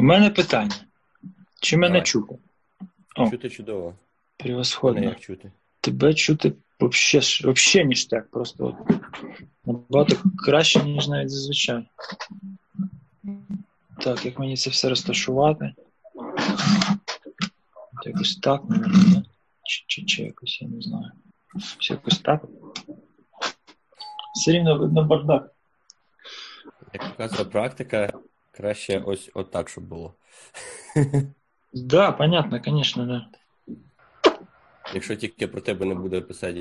У мене питання. Чи мене чути? Чути чудово. Превосходно. Як чути? Тебе чути взагалі ніштяк. Просто набагато краще, ніж навіть зазвичай. Так, як мені це все розташувати? Якось так, мабуть, чи якось, я не знаю. Все якось так. Все рівно видно бардак. Як показує практика, краще ось отак, щоб було. Да, понятно, звісно, да. Якщо тільки про тебе не буде писати,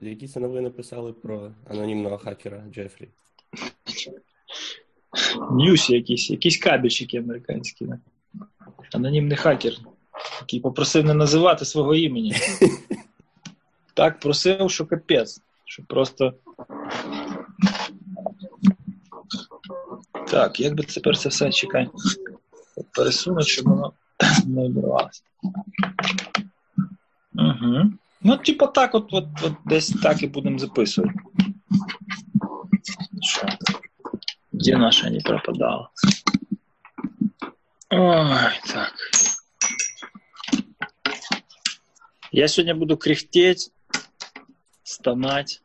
які це новини писали про анонімного хакера Джеффрі? Ньюс якісь кабельчики американські. Да? Анонімний хакер, який попросив не називати свого імені. Так просив, що капець. Що просто... Так, як би тепер це все, чекай, пересунути, щоб воно не обірвалося. Угу. Ну, типу так, от десь так і будемо записувати. Що? Де наша не пропадала? Ой, так. Я сьогодні буду кряхтеть, стонать.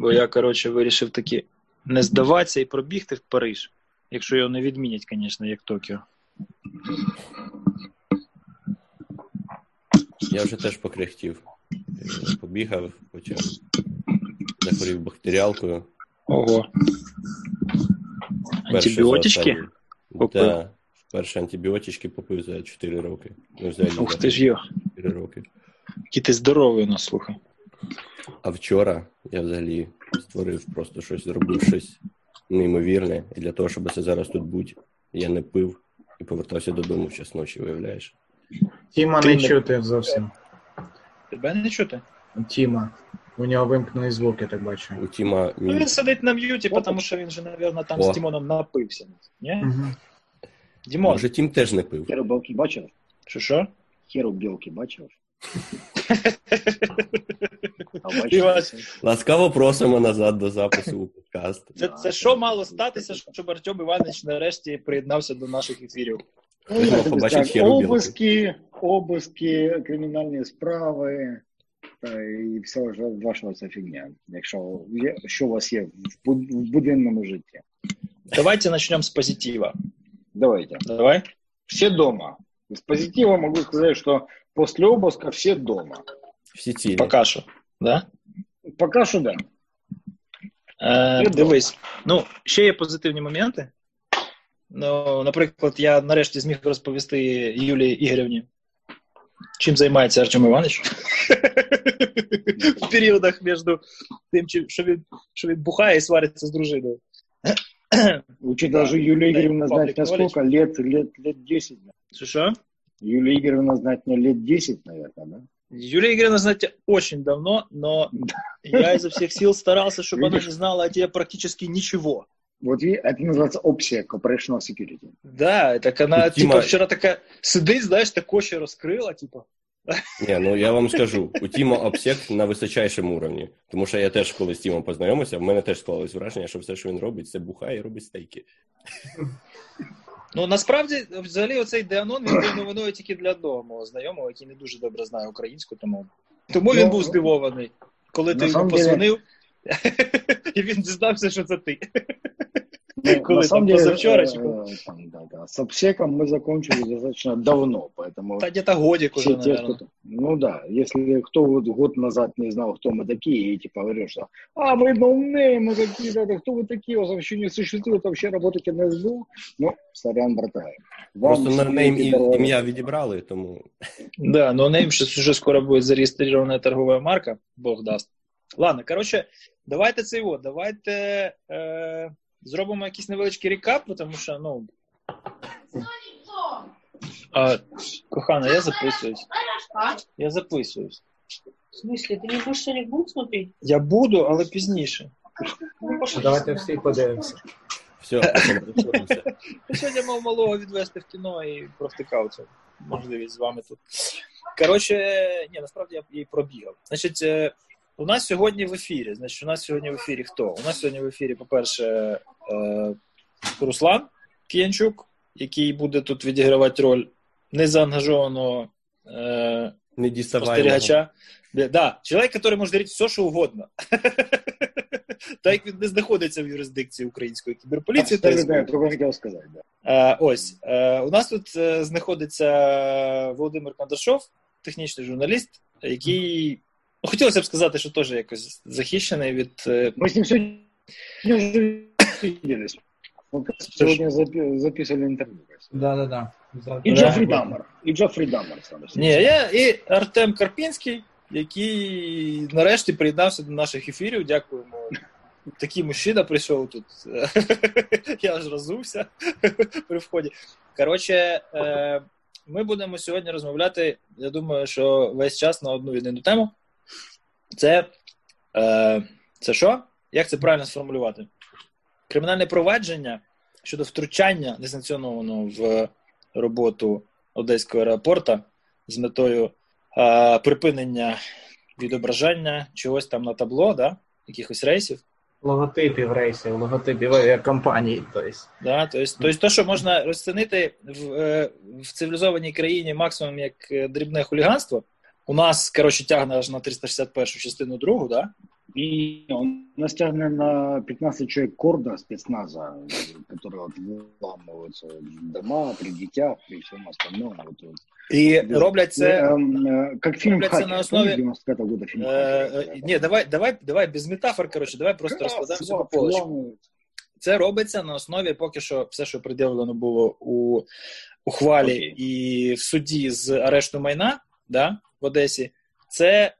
Бо я, коротше, вирішив таки не здаватися і пробігти в Париж. Якщо його не відмінять, звісно, як Токіо. Я вже теж покряхтів. Побігав, потім захворів бактеріалкою. Ого. Антибіотички? Так, вперше антибіотички попив за 4 роки. Ну, взагалі, ух ти ж йо. 4 роки. Який ти здоровий у нас, слухай. А вчора я взагалі створив просто щось, зробив щось неймовірне. І для того, щоб це зараз тут бути, я не пив і повертався додому в час ночі, виявляєш. Тіма не чути зовсім. Тебе не чути? Тіма. У нього вимкнули звуки, так бачу. У Тіма... Ну він сидить на м'юті, тому що він же, мабуть, там з Тімоном напився. Ні? Угу. Дімон. Може, Тім теж не пив. Херу білки бачив? Що-що? Херу білки бачив? Ласкаво просимо назад до запису у подкаст. Це що мало статися, щоб Артем Іванович нарешті приєднався до наших ефірів? Обиски, кримінальні справи і все вашого це фігня, якщо що у вас є в буденному житті. Давайте почнемо з позитива. Давай. Всі дома. З позитива можу сказати, що после обыска все дома. Всі цілі. Пока що, да? Пока що, да. Дивись. Ну, ще є позитивні моменти. Ну, наприклад, я нарешті зміг розповісти Юлії Ігоревні, чим займається Артем Іванович. В періодах між тим, що він бухає і свариться з дружиною. Учитывая, що Юлія Игоревна знає, наскільки лет 10. Що? Юлия Игоревна знает мне лет 10, наверное, да? Юлия Игоревна знает тебя очень давно, но я изо всех сил старался, чтобы она не знала о тебе практически ничего. Вот это называется Опсек, Operational Security. Да, так она типа вчера такая сидит, знаешь, так очи раскрыла, типа. Не, ну я вам скажу, у Тіма Опсек на височайшому рівні, тому що я теж коли з Тімом познайомився, в мене теж склалось враження, що все, що він робить, це бухає і робить стейки. Ну, насправді, взагалі, оцей Деанон, він був новиною тільки для одного знайомого, який не дуже добре знає українську, тому він був здивований, коли ти йому позвонив, і він дізнався, що це ти. Коли там позавчора, чи коли? С Обсеком ми закінчили достатньо давно, поэтому... Та где-то годик уже, наверное. Ну да, если кто год назад не знал, кто мы такие, и типа говорил, что мы ноунейм, мы какие-то, кто вы такие, у вас вообще не существует, вообще работаете на СБУ, ну, сорян, братан. Просто ноунейм ім'я відібрали, тому... Да, ноунейм сейчас уже скоро будет зарегистрированная торговая марка, бог даст. Ладно, короче, давайте це його, давайте... Зробимо якийсь невеличкий рекап, тому що, ну... Кохана, я записуюсь. Я записуюсь. В смислі? Ти не будеш сьогодні бук смотрити? Я буду, але пізніше. Давайте всі подивимося. Все, подивимося. Сьогодні мав малого відвести в кіно і провтикав це. Можливість з вами тут. Коротше, ні, насправді я її пробігав. Значить... У нас сьогодні в ефірі хто? У нас сьогодні в ефірі, по-перше, Руслан Киянчук, який буде тут відігравати роль незаангажованого спостерігача. Да, чоловік, який може дарити все, що угодно. Так як він не знаходиться в юрисдикції української кіберполіції. Так, я про хотів сказати. Ось, у нас тут знаходиться Володимир Кандашов, технічний журналіст, який, ну, хотілося б сказати, що теж якось захищений від... Ми з ним сьогодні вже відділися. Ми сьогодні записали інтерв'ю. Да-да-да. І Джеффрі Даммер. І Джеффрі Даммер. Ні, я і Артем Карпінський, який нарешті приєднався до наших ефірів. Дякуємо. Такий мужчина прийшов тут. Я аж розувся при вході. Коротше, ми будемо сьогодні розмовляти, я думаю, що весь час на одну єдину тему. Це що? Як це правильно сформулювати? Кримінальне провадження щодо втручання несанкціонованого в роботу Одеського аеропорту з метою припинення відображання чогось там на табло, да? Якихось рейсів. Логотипів рейсів, логотипів авіакомпаній. Тобто то, що можна розцінити в цивілізованій країні максимум як дрібне хуліганство, у нас, коротше, тягне аж на 361-ю частину другу, да? І у нас тягне на 15 чоловік корда спецназа, які вламуються в дома, при дітях, при всьому остальному. І роблять це на основі... Ні, давай без метафор, коротше, давай просто розкладаємося по полочку. Це робиться на основі, поки що, все, що пред'явлено було у ухвалі і в суді з арешту майна, да, в Одесі, це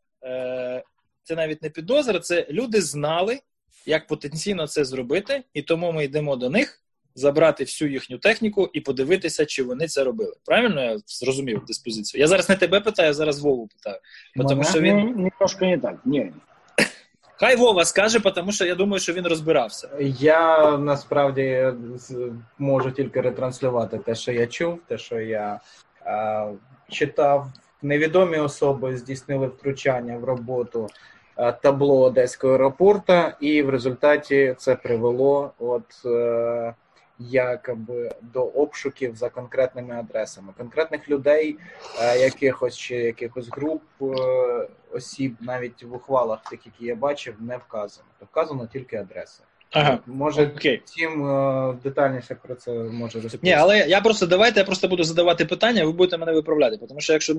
навіть не підозра, це люди знали, як потенційно це зробити, і тому ми йдемо до них, забрати всю їхню техніку і подивитися, чи вони це робили. Правильно я зрозумів диспозицію? Я зараз не тебе питаю, я зараз Вову питаю. Тому що він... Трошки не так, ні. Хай Вова скаже, тому що я думаю, що він розбирався. Я, насправді, можу тільки ретранслювати те, що я чув, те, що я читав. Невідомі особи здійснили втручання в роботу табло Одеського аеропорту, і в результаті це привело якоби до обшуків за конкретними адресами. Конкретних людей, якихось груп, осіб, навіть в ухвалах, тих, які я бачив, не вказано. Вказано тільки адреси. Ага, може, тим детальніше про це може розповісти. Ні, але я просто буду задавати питання, ви будете мене виправляти, тому що якщо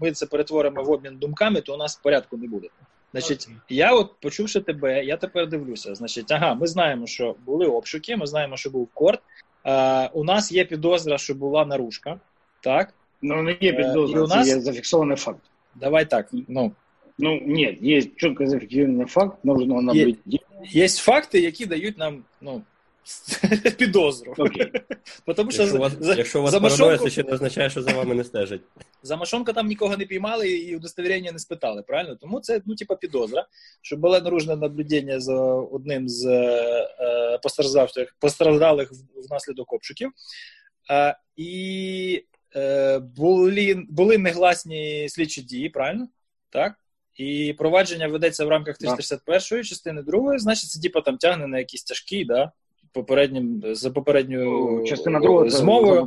ми це перетворимо в обмін думками, то у нас порядку не буде. Значить, я от почувши тебе, я тепер дивлюся, значить, ми знаємо, що були обшуки, ми знаємо, що був корд, у нас є підозра, що була наружка, так? Ну, не є підозра, є зафіксований факт. Давай так, Ну, нет, есть четко зафиксированный факт, нужно наблюдать. Есть факты, які дають нам, підозру. Okay. Потому що якщо у вас параноя, це ще не означає, що за вами не стежать. За Машонка там нікого не піймали і удостовірення не спитали, правильно? Тому це, підозра, що було наружне наблюдення за одним з постраждалих внаслідок обшуків. І були негласні слідчі дії, правильно? Так? І провадження ведеться в рамках 361-ї частини 2-ї, значить, це там тягне на якісь тяжкі, да, за попередньою змовою,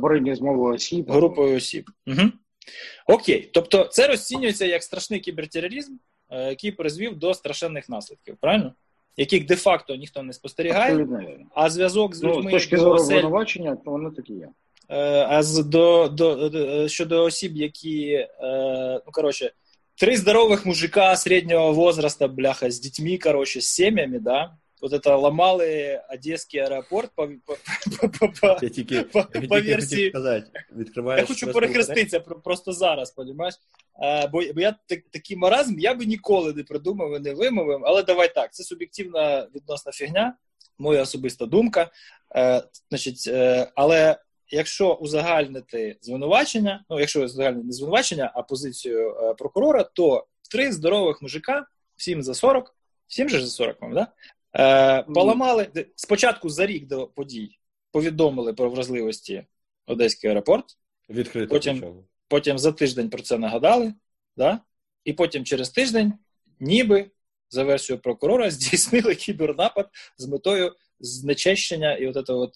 групою осіб. Угу. Окей, тобто це розцінюється як страшний кібертероризм, який призвів до страшенних наслідків, правильно? Яких де-факто ніхто не спостерігає, абсолютно. А зв'язок з людьми... з точки зору обвинувачення, то воно таке є. А щодо осіб, які, три здоровых мужика среднего возраста, бляха, с детьми, с семьями, да, это ломали Одесский аэропорт по версии... Я хочу перехреститься просто зараз, понимаешь? Бо я такий маразм, я би ніколи не придумав і не вимовив, але давай так, це суб'єктивна відносна фігня, моя особиста думка, але... Якщо узагальнити звинувачення, якщо узагальнити не звинувачення, а позицію прокурора, то три здорових мужика, всім за 40, всім же за 40, вам, да? Поламали, спочатку за рік до подій повідомили про вразливості Одеський аеропорт, потім за тиждень про це нагадали, да? І потім через тиждень, ніби, за версією прокурора, здійснили кібернапад з метою знечищення и вот этого вот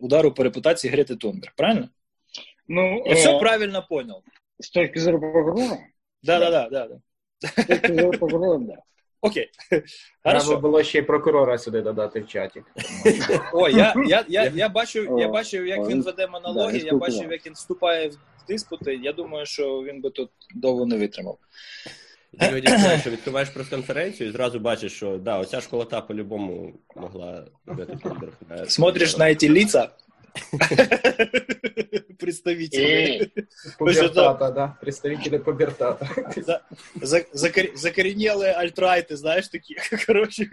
удару по репутации Греты Тунберг, правильно? Ну, я все правильно понял. С точки зрения прокурора? Да. С точки зрения прокурора, да. Окей. Треба було ще й прокурора сюди додати в чаті. О, я бачив, як він веде монологи, я бачив, як він вступає в диспути. Я думаю, що він би тут довго не витримав. Дивіться, що відкриваєш прес-конференцію і зразу бачиш, що да, оця школота по-любому могла додати Тунберг. Смотриш на ці лиця представители пубертата, да, представители пубертата. Закоренелые альтрайты, знаешь, такие, короче,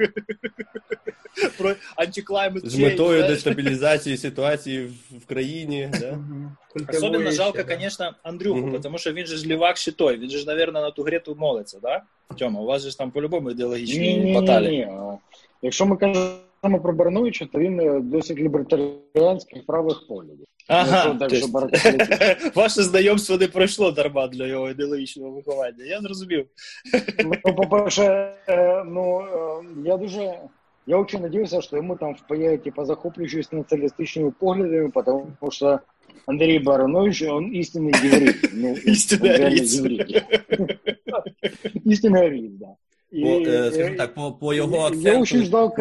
про антиклаймат. С метою дестабилизации ситуации в країні, да? Особенно жалко, конечно, Андрюху, потому что він же ж лівак щитой, він же ж, наверное, на ту Грету молиться, да? Тьома, у вас же там по-любому ідеологічні баталії. Якщо ми кажемо про Барановича, то він досить лібертаріанських правих поглядів. Ага, так, що ваше знайомство не пройшло дарма для його ідеологічного виховання, я зрозумів. Ну, по-перше, я очень надіявся, що йому там впаяють, типа, захоплюючись націоналістичними поглядами, тому що Андрій Баранович, він істинний єврей. Ну, істинний єврей, да. Скажімо так, по його акценту,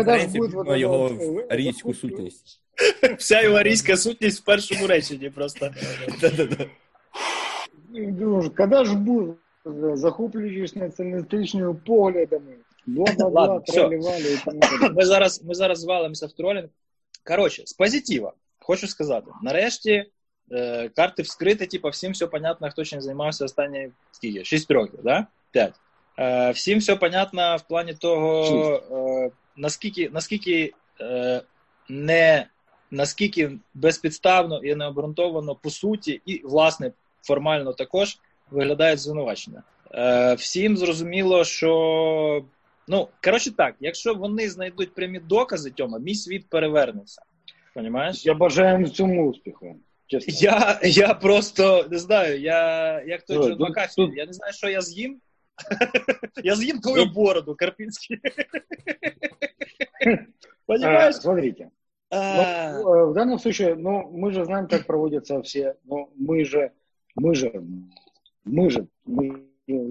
по його арійську сутність. Вся його арійська сутність в першому реченні просто. Коли ж був, захоплюючись націоналістичними поглядами, бла-бла-бла, тролювали. Ми зараз звалимося в тролінг. Коротше, з позитива, хочу сказати, нарешті карти вскриті, типу, всім все понятно, хто чим займався останні, скільки, 6 років, да? 5. Всім все понятно в плані того, наскільки безпідставно і необґрунтовано по суті і, власне, формально також виглядають звинувачення. Всім зрозуміло, що, якщо вони знайдуть прямі докази, Тьома, мій світ перевернеться. Понімаєш? Я бажаю їм цьому успіху. Я просто не знаю, я як той Джо Даммер, я не знаю, що я з'їм. Я съем твою бороду, Карпинский. Понимаешь? Смотрите. В данном случае, мы же знаем, как проводятся все. У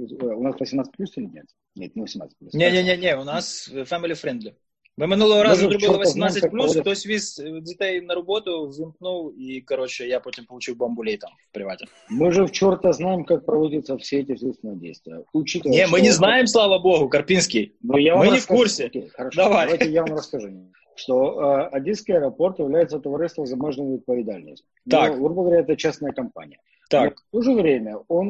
нас 18 плюс или нет? Нет, не 18 плюс. Не, у нас family friendly. Ми минулого разу зробили 18+, хтось віз дітей на роботу, вимкнув, і, коротше, я потім получив бамбулей там, в приваті. Ми же в чорта знаємо, як проводяться всі ці слідчі дії. Ні, ми не знаємо, слава Богу, Карпінський. Ми не в курсі. Окей, хорошо, давайте я вам розкажу. Що Одеський аеропорт являється товариством з обмеженою відповідальністю. Так. Грубо говоря, це частна компанія. Так. В то же время он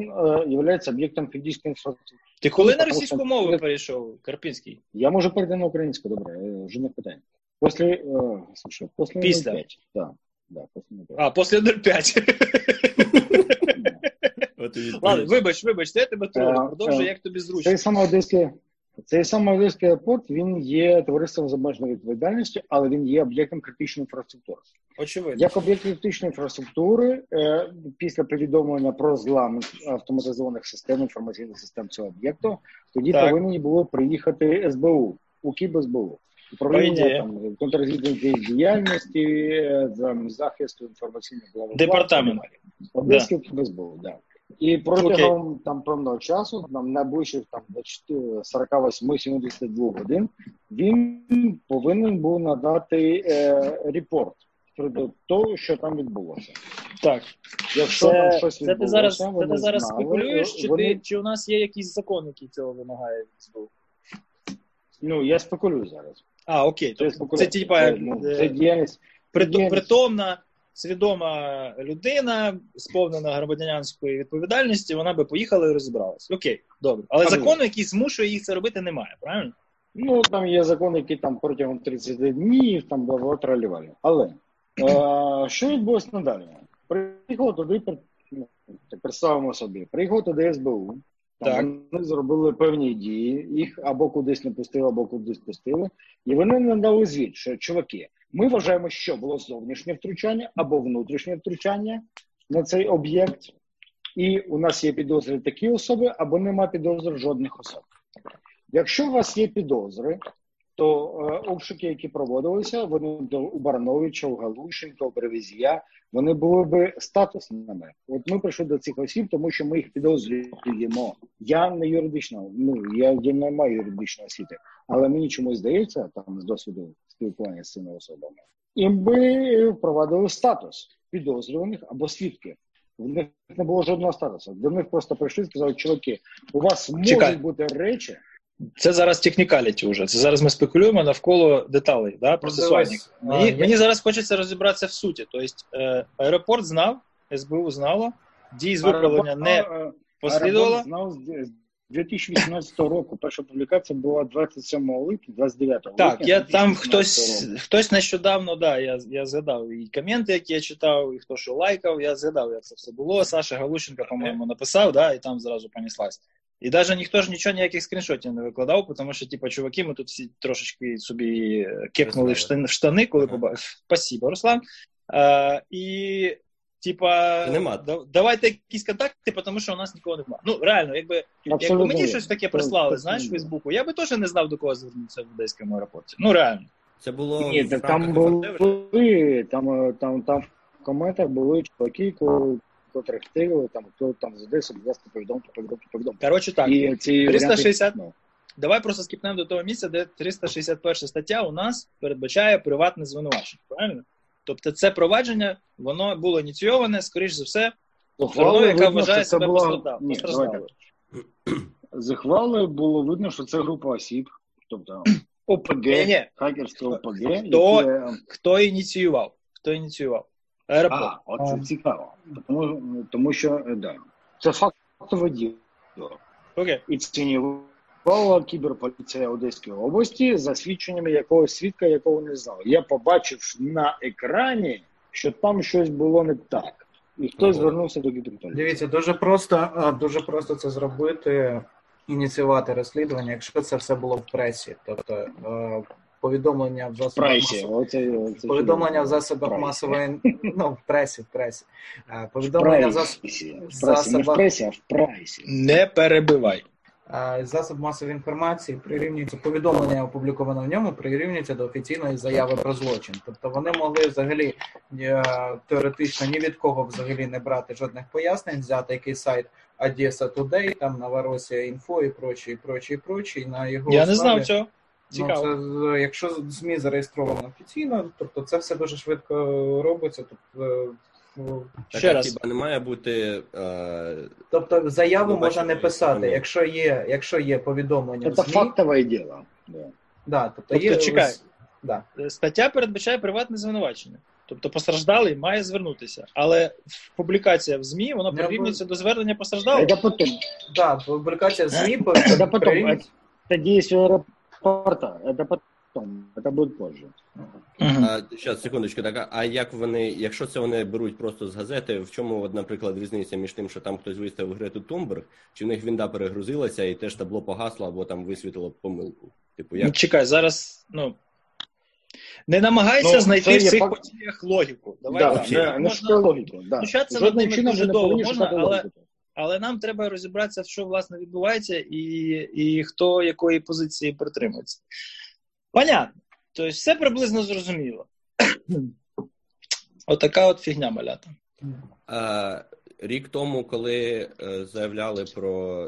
является объектом физической инфраструктуры. Ти коли на російську мову перейшов, Карпінський? Я можу перейти на українську, добре, вже не питання. Після 05. Да, після 05. А, після 05. Ладно, вибач, я тебе трогаю, продовжуй, як тобі зручно. Цей самий Одеський аеропорт, він є товариством з обмеженою відповідальністю, але він є об'єктом критичної інфраструктури. Очевидно. Як об'єкт критичної інфраструктури, після повідомлення про злам автоматизованих систем, інформаційних систем цього об'єкту, тоді повинні було приїхати СБУ, у КІБСБУ. Управління контррозвідувальної діяльності, захисту інформаційних глав. Департамент. Одеський КІБСБУ, так. І протягом певного часу, найближчих 48-72 годин, він повинен був надати репорт щодо того, що там відбулося. Так. Якщо там щось відбулося, ти зараз спекулюєш, чи у нас є якийсь закон, який цього вимагає? Я спекулюю зараз. А, окей. Це типа притомна, свідома людина, сповнена громадянської відповідальності, вона би поїхала і розібралась. Окей, добре. Але закону, який змушує їх це робити, немає, правильно? Ну, там є закон, який там протягом 30 днів там було тролювали. Але що відбулося надалі? Приїхало туди СБУ. Так. Вони зробили певні дії, їх або кудись не пустили, або кудись пустили. І вони надали звіт, що, чуваки, ми вважаємо, що було зовнішнє втручання або внутрішнє втручання на цей об'єкт. І у нас є підозри такі особи, або нема підозр жодних особ. Якщо у вас є підозри, то обшуки, які проводилися, вони у Барановича, у Галущенка, у Перезія, вони були би статусними. От ми прийшли до цих осіб, тому що ми їх підозрюємо. Я не юридична, я не маю юридичної освіти, але мені чомусь здається, там з досвіду спілкування з цими особами, їм би впровадили статус підозрюваних або свідків. В них не було жодного статусу. До них просто прийшли і сказали: чуваки, у вас можуть бути речі. Це зараз технікаліті вже. Це зараз ми спекулюємо навколо деталей, да, процесуальних. Мені зараз хочеться розібратися в суті. Тобто аеропорт знав, СБУ знало, дій з виправлення не послідувало. Аеропорт знав з 2018 року. Перша публікація була 27 липня, 29 липня. Так, я там хтось нещодавно, да, я згадав і коменти, які я читав, і хто що лайкав, я згадав, як це все було. Саша Галущенко, по-моєму, написав, да, і там зразу понеслась. І навіть ніхто ж нічого, ніяких скріншотів не викладав, тому що, типу, чуваки, ми тут всі трошечки собі кепнули в штани, коли побачили. Спасибо, Руслан. І, типа, давайте якісь контакти, тому що у нас нікого немає. Ну, реально, якби мені щось таке прислали, знаєш, в Фейсбуку, я би теж не знав, до кого звернутися в Одеському аеропорті. Ну, реально. Це було... Ні, так там були, там в коментах були чуваки, коли... котрих тирили, хто там з Одеси, будь ласка, повідомте. Коротше так, і 360... Варіанти... Давай просто скіпнемо до того місця, де 361 стаття у нас передбачає приватне звинувачення, правильно? Тобто це провадження, воно було ініційоване, скоріш за все, стороною, яка вважає себе постраждалою. Зухвалою було видно, що це група осіб, тобто ОПГ, хакерство ОПГ. Хто ініціював? Аеропорт. Оце цікаво. Тому що, да, це фактове діло. Окей. І цінювала кіберполіція Одеської області за свідченнями якогось свідка, якого не знав. Я побачив на екрані, що там щось було не так. І хтось звернувся до кіберполіції. Дивіться, дуже просто це зробити, ініціювати розслідування, якщо це все було в пресі. Тобто... повідомлення в засобах масової... Ну, в пресі. Повідомлення в пресі. Не перебивай. Засоб масової інформації прирівнюється, повідомлення опубліковане в ньому прирівнюється до офіційної заяви про злочин. Тобто вони могли взагалі теоретично ні від кого взагалі не брати жодних пояснень, взяти якийсь сайт Одеса Today, там Новоросія.Інфо і прочі. Я не знав цього. Ну, це, якщо ЗМІ зареєстровано офіційно, тобто це все дуже швидко робиться. Тобто, хіба не має бути... Тобто заяву можна не писати, якщо є повідомлення в ЗМІ. Це фактове діло. Да, тобто чекай. Да. Стаття передбачає приватне звинувачення. Тобто постраждалий має звернутися. Але публікація в ЗМІ, вона прирівнюється до звернення постраждалого. Так, публікація в ЗМІ прирівнюється. Це дійсно аеропорт. Це потім, це буде позже. Зараз, секундочку, так, а як вони, якщо це вони беруть просто з газети, в чому, наприклад, різниця між тим, що там хтось виставив Грету Тунберг, чи в них вінда перегрузилася і теж табло погасло, або там висвітило помилку? Типу, як? Ну, чекай, зараз, не намагайся знайти в цих подіях логіку. Давай, жодним чином вже не повинні шукати логіку. Але нам треба розібратися, що, власне, відбувається і хто якої позиції притримується. Понятно. Тобто все приблизно зрозуміло. Отака от фігня, малята. Рік тому, коли заявляли про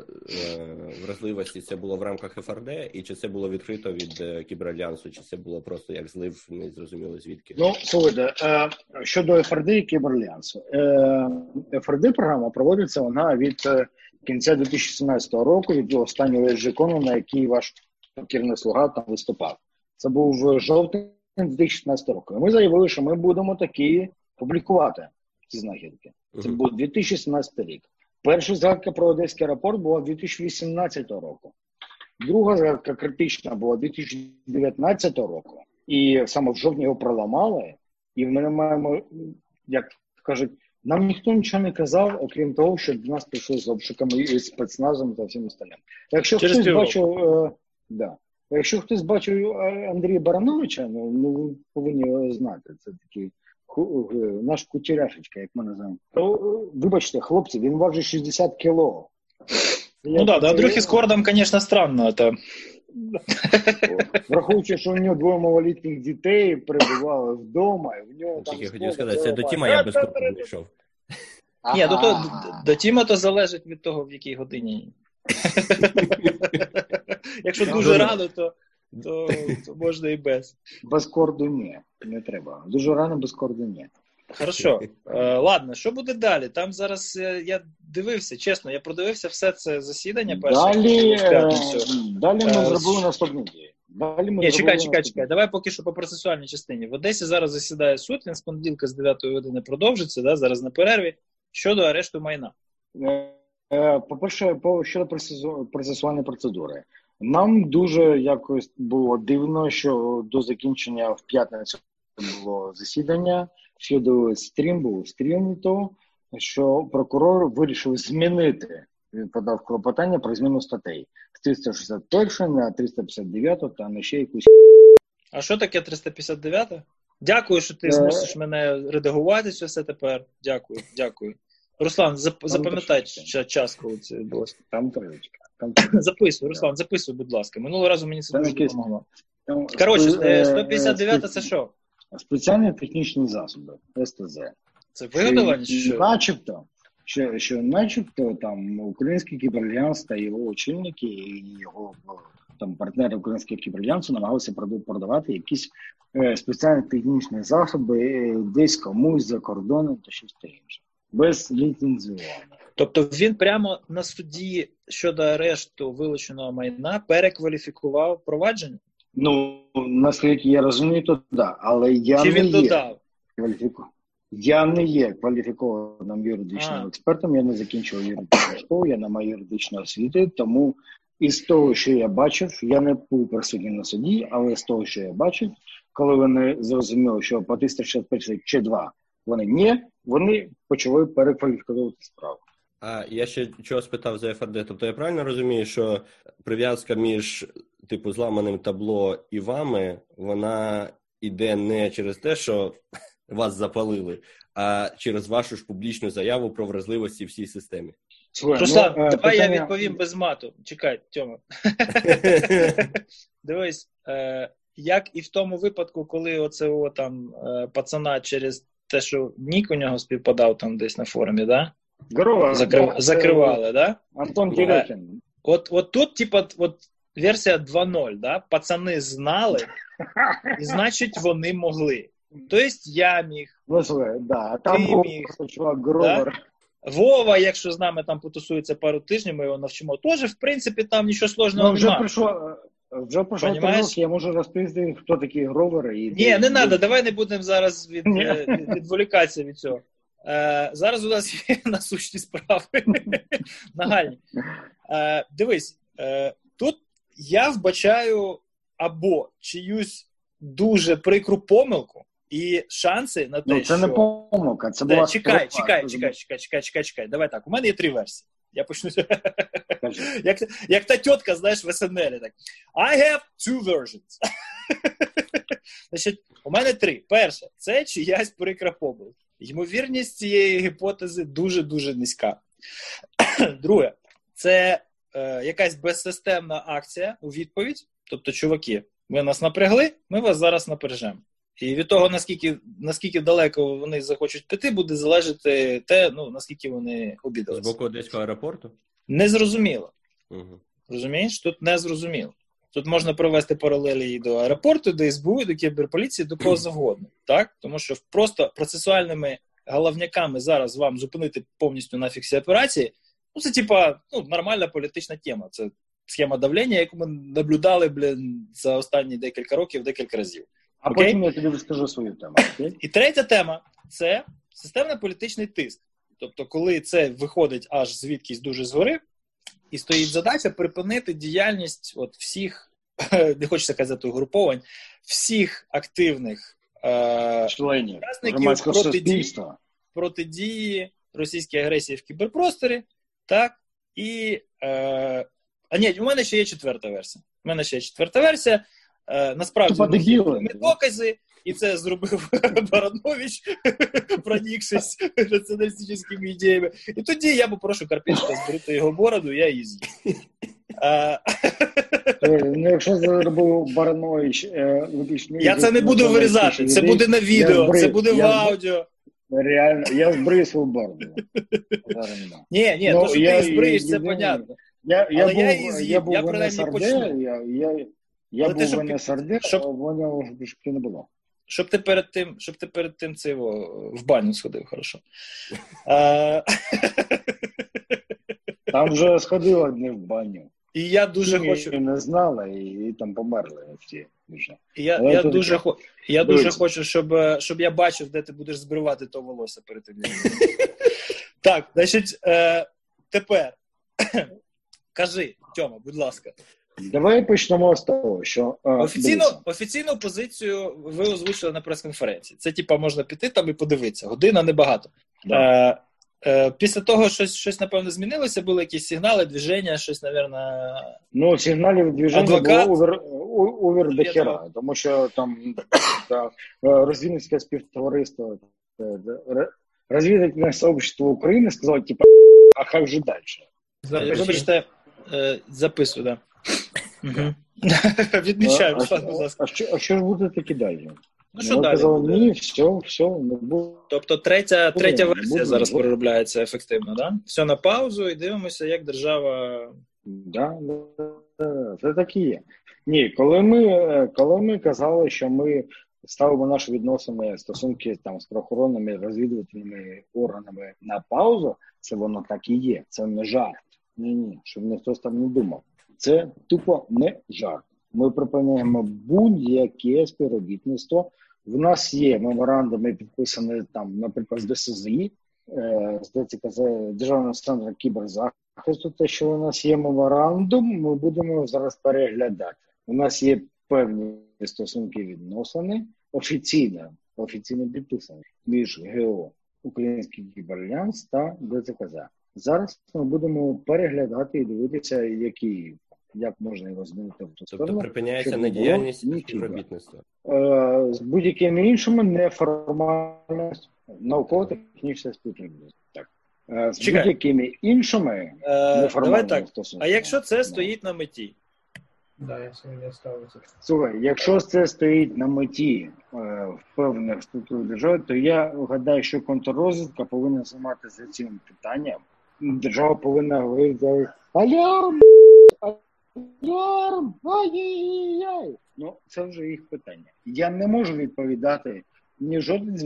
вразливості, це було в рамках ФРД, і чи це було відкрито від кіберальянсу, чи це було просто як злив, не зрозуміло звідки? Ну, слухайте, щодо ФРД і кіберальянсу. ФРД-програма проводиться, вона від кінця 2017 року, від останнього ЄСЖ-кону, на який ваш покірний слуга там виступав. Це був жовтень 2016 року. І ми заявили, що ми будемо такі публікувати ці знахідки. Це був 2017 рік. Перша згадка про Одеський аеропорт була 2018 року. Друга згадка критична була 2019 року. І саме в жовтні його проламали. І ми не маємо, як кажуть, нам ніхто нічого не казав, окрім того, що до нас прийшли з обшуками і спецназом та всім остальним. Якщо хтось бачив Андрія Барановича, ви повинні знати, це такий наш кучеряшечка, як ми називаємо. Вибачте, хлопці, він важить 60 кіло. Ну так, да, Андрюхи з кордом, звісно, странно. Враховуючи, що у нього двоє малолітніх дітей перебували вдома, і в нього там... Я хотів сказати, це до Тіма я без куртки прийшов. Ні, до Тіма то залежить від того, в якій годині. Якщо дуже рано, то можна і без. Без корду ні, не треба. Дуже рано без корду ні. Хорошо. Ладно, що буде далі? Там зараз я дивився, чесно, я продивився все це засідання перше. Далі ми зробили наступні дії. Ні, чекай. Давай поки що по процесуальній частині. В Одесі зараз засідає суд, він з понеділка з 9-ї години продовжиться, да, зараз на перерві, щодо арешту майна. По-перше, щодо процесуальної процедури. Нам дуже якось було дивно, що до закінчення в п'ятницю було засідання, щодо стрім, то що прокурор вирішив змінити, він подав клопотання про зміну статей з 361 на 359 та на ще якусь. А що таке 359? Дякую, що ти змусиш мене редагувати це все тепер. Дякую. Руслан, запам'ятай час, коли це було. Там троєчка. Записуй, Руслан, записуй, будь ласка. Минулого разу мені це дуже допомогло. Коротше, 159 це що? Спеціальні технічні засоби, СТЗ. Це вигадування? Начебто там український кіберальянс та його очільники і його там партнери українського кіберальянсу намагалися продавати якісь спеціальні технічні засоби десь комусь за кордоном та щось та інше. Без ліцензування. Тобто він прямо на суді щодо арешту вилученого майна перекваліфікував провадження? Ну, наскільки я розумію, то да, але я не є кваліфікованим юридичним експертом, я не закінчував юридичну школу, я не маю юридичної освіти, тому із того, що я бачив, я не був присутній на суді, але з того, що я бачив, коли вони зрозуміли, що по 361 чи 2 вони почали перекваліфікувати справу. А я ще чого спитав за ФРД. Тобто я правильно розумію, що прив'язка між, зламаним табло і вами, вона йде не через те, що вас запалили, а через вашу ж публічну заяву про вразливості всій системі? Руслан, давай я відповім без мату. Чекай, Тьома. Дивись, як і в тому випадку, коли оцього там пацана через те, що нік у нього співпадав там десь на форумі, да? Грова, закривали, да? Антон Дірекін. От тут, версія 2.0, да? Пацани знали, і значить вони могли. Тобто я міг, ти міг. Да? Вова, якщо з нами там потусується пару тижнів, ми його навчимо. Тож, в принципі, там нічого сложного немає. Вже пройшов тренок, я можу розповісти, хто такі гровери. Ні, не треба, давай не будемо зараз відволікатися від цього. Зараз у нас є насущні справи, нагальні. Дивись, тут я вбачаю або чиюсь дуже прикру помилку і шанси на те, що... Це не помилка, це була... Чекай. Давай так, у мене є 3 версії. Я почну... Як та тітка, знаєш, в СНЛ. Так. I have 2 versions. Значить, у мене 3. Перше, це чиясь прикра помилка. Ймовірність цієї гіпотези дуже-дуже низька. Друге, це якась безсистемна акція у відповідь. Тобто, чуваки, ви нас напрягли, ми вас зараз напережемо. І від того, наскільки далеко вони захочуть піти, буде залежати те, наскільки вони обідалися. З боку Одеського аеропорту? Незрозуміло. Угу. Розумієш? Тут незрозуміло. Тут можна провести паралелі і до аеропорту, до СБУ, і до кіберполіції, до кого завгодно. Так? Тому що просто процесуальними головняками зараз вам зупинити повністю на фіксі операції, це нормальна політична тема. Це схема давлення, яку ми наблюдали, за останні декілька років, декілька разів. А потім я тобі розкажу свою тему. Окей? І третя тема – це системно-політичний тиск. Тобто, коли це виходить аж звідкись дуже згори, і стоїть задача припинити діяльність всіх, не хочеться казати угруповань, всіх активних членів учасників протидії російській агресії в кіберпросторі. Так? У мене ще є 4 версія. Насправді, не докази, і це зробив Баранович, проникшись націоналістичними ідеями. І тоді я попрошу Карпінського зберегти його бороду, я її з'їм. Ну, якщо зробив Баранович, я це не буду вирізати, це буде на відео, це буде в аудіо. Реально, я збрив свою бороду. Ні, то, що ти збриєш, це понятно. Я був в НСРД, я був в НСРД, а воно вже не було. Щоб ти перед тим в баню сходив, хорошо. Там вже сходило дні в баню. І я дуже хочу... І не знала, і там померли всі. Я дуже хочу, щоб я бачив, де ти будеш збривати то волосся перед тим. Так, значить, тепер. Кажи, Тьома, будь ласка. Давай почнемо з того, що... Офіційну позицію ви озвучили на прес-конференції. Це, можна піти там і подивитися. Година небагато. Так. Після того щось, напевно, змінилося, були якісь сигнали, движення, щось, напевно... Ну, сигналів движення було увер до хера, тому що там розвідницьке співтовариство, розвідувальне сообщество України сказало, а хай вже далі. Вибачте, записую, так. Відмічаю, будь ласка. А що ж буде таке далі? Ну, що далі? Ні, все, не буде. Тобто третя версія зараз переробляється ефективно, так? Да? Все на паузу і дивимося, як держава... Так, да, це так і є. Ні, коли ми казали, що ми ставимо наші відносини, стосунки там, з правоохоронними, розвідувальними органами на паузу, це воно так і є, це не жарт. Ні, щоб ніхто там не думав. Це тупо не жарт. Ми припиняємо будь-яке співробітництво. В нас є меморандуми, підписані там, наприклад, з ДСЗІ, з ДЦКЗ, Державного центру кіберзахисту. Те, що у нас є меморандум, ми будемо зараз переглядати. У нас є певні стосунки відносини, офіційно підписані між ГО, Український кіберальянс та ДЦКЗ. Зараз ми будемо переглядати і дивитися, як можна його змінити в ту сторону. Тобто припиняється недіяльність співробітництва? З будь-якими іншими неформальними науково-технічними співробітництвами. Так. З будь-якими іншими неформальними стосунками. А якщо це стоїть на меті? Да, Слухай, якщо це стоїть на меті в певних структурах держави, то я гадаю, що контррозвідка повинна займатися цим питанням. Держава повинна говорити: алярм! Алярм! Ай-яй-яй! Ну, це вже їх питання. Я не можу відповідати ні жоден з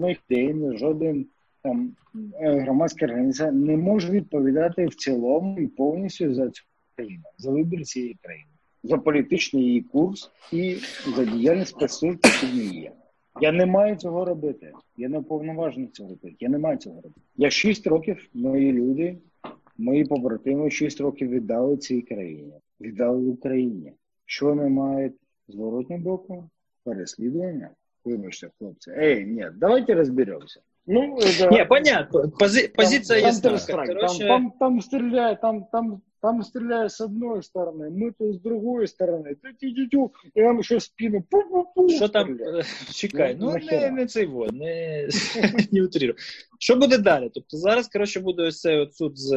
моїх людей, ні жоден там громадська організація не може відповідати в цілому і повністю за цю країну, за вибір цієї країни, за політичний її курс і за діяльність спецслужб, які в ній є. Я не маю цього робити. Я не уповноважений цього робити. Я не маю цього робити. Я 6 років, мої люди, мої побратими 6 років віддали цій країні. Віддали Україні. Що вони мають? Зворотнього боку? Переслідування? Вибачте, хлопці. Ні, давайте розберемося. Ну, да. Ні, понятно. Позиція є така. Там стріляє з одної сторони, ми тут з другої сторони. І нам ще в спину. Що там? Чекай, не цей вон, не утрірую. Що буде далі? Тобто зараз, буде ось цей отсуд з